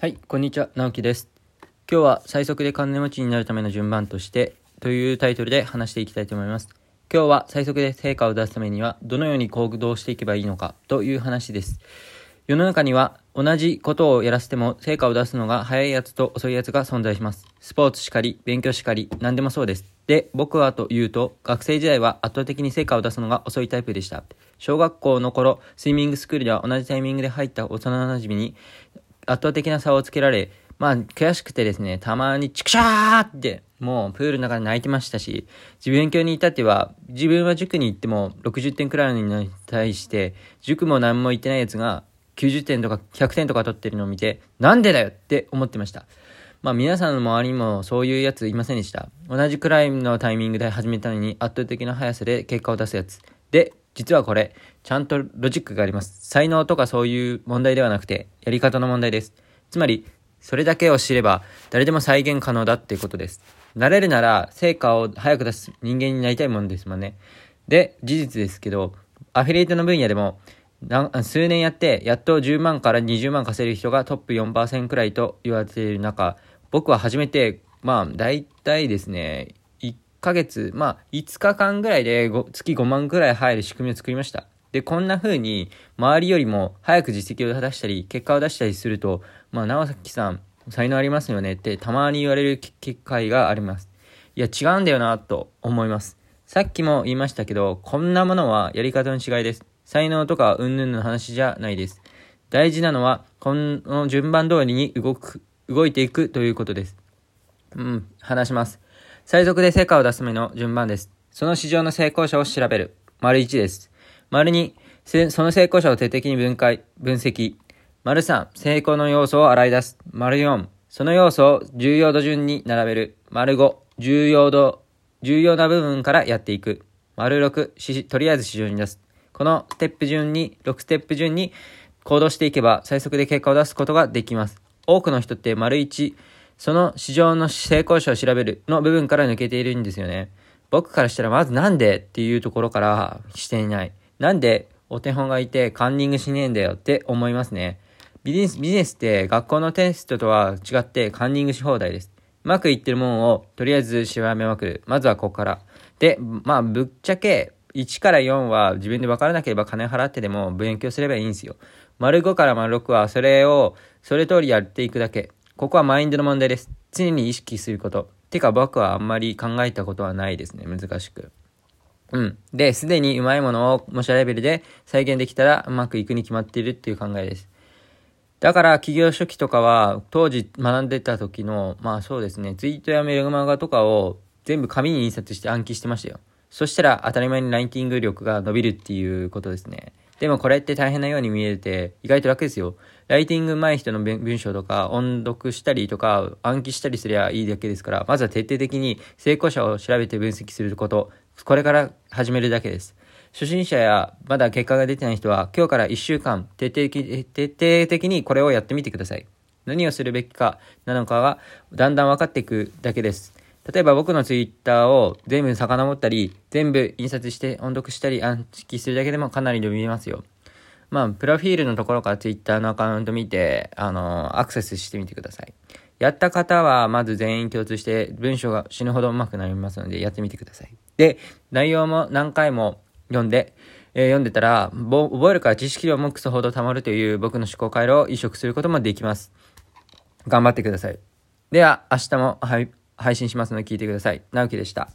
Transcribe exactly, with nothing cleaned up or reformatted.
はい、こんにちは、直樹です。今日は最速で金持ちになるための順番としてというタイトルで話していきたいと思います。今日は最速で成果を出すためにはどのように行動していけばいいのかという話です。世の中には同じことをやらせても成果を出すのが早いやつと遅いやつが存在します。スポーツしかり、勉強しかり、何でもそうです。で、僕はというと学生時代は圧倒的に成果を出すのが遅いタイプでした。小学校の頃、スイミングスクールでは同じタイミングで入った幼なじみに圧倒的な差をつけられ、まあ悔しくてですね、たまにチクシャーってもうプールの中で泣いてましたし、自分教に至っては自分は塾に行ってもろくじゅってんくらいに対して塾も何も行ってないやつがきゅうじゅってんとかひゃくてんとか取ってるのを見て、なんでだよって思ってました。まあ皆さんの周りにもそういうやついませんでした？同じくらいのタイミングで始めたのに圧倒的な速さで結果を出すやつで、実はこれちゃんとロジックがあります。才能とかそういう問題ではなくてやり方の問題です。つまりそれだけを知れば誰でも再現可能だっていうことです。慣れるなら成果を早く出す人間になりたいものですもんね。で、事実ですけどアフィリエイトの分野でも数年やってやっとじゅうまんからにじゅうまん稼げる人がトップ よんパーセント くらいと言われている中、僕は初めてまあ大体ですねいっかげつ、まあいつかかんぐらいで月ごまんぐらい入る仕組みを作りました。で、こんな風に周りよりも早く実績を出したり結果を出したりすると、まあ直樹さん才能ありますよねってたまに言われる機会があります。いや違うんだよなと思います。さっきも言いましたけど、こんなものはやり方の違いです。才能とかうんぬんの話じゃないです。大事なのはこの順番通りに動く動いていくということです。うん、話します。最速で成果を出すための順番です。その市場の成功者を調べる。丸いちです。丸に、その成功者を徹底的に分解、分析。丸さん、成功の要素を洗い出す。丸よん、その要素を重要度順に並べる。丸ご、重要度、重要な部分からやっていく。丸ろく、し、とりあえず市場に出す。このステップ順に、ろくステップ順に行動していけば最速で結果を出すことができます。多くの人って丸いち、その市場の成功者を調べるの部分から抜けているんですよね。僕からしたらまずなんでっていうところからしていない。なんでお手本がいてカンニングしねえんだよって思いますね。ビジネス、ビジネスって学校のテストとは違ってカンニングし放題です。うまくいってるもんをとりあえず調べまくる。まずはここから。で、まあぶっちゃけいちからよんは自分で分からなければ金払ってでも勉強すればいいんですよ。丸ごから丸ろくはそれをそれ通りやっていくだけ。ここはマインドの問題です。常に意識すること。てか僕はあんまり考えたことはないですね。難しく。うん。で、すでにうまいものを模写レベルで再現できたらうまくいくに決まっているっていう考えです。だから起業初期とかは当時学んでた時の、まあそうですね、ツイートやメルマガとかを全部紙に印刷して暗記してましたよ。そしたら当たり前にライティング力が伸びるっていうことですね。でもこれって大変なように見えて意外と楽ですよ。ライティング上手い人の文章とか音読したりとか暗記したりすればいいだけですから、まずは徹底的に成功者を調べて分析すること、これから始めるだけです。初心者やまだ結果が出てない人は今日からいっしゅうかん徹底的、徹底的にこれをやってみてください。何をするべきかなのかがだんだん分かっていくだけです。例えば僕のツイッターを全部遡ったり、全部印刷して音読したり暗記するだけでもかなり伸びますよ。まあ、プロフィールのところからツイッターのアカウント見て、あのー、アクセスしてみてください。やった方はまず全員共通して文章が死ぬほど上手くなりますのでやってみてください。で、内容も何回も読んで、えー、読んでたら、覚えるから知識量もクソほど溜まるという僕の思考回路を移植することもできます。頑張ってください。では、明日も、はい。配信しますので聞いてください。直樹でした。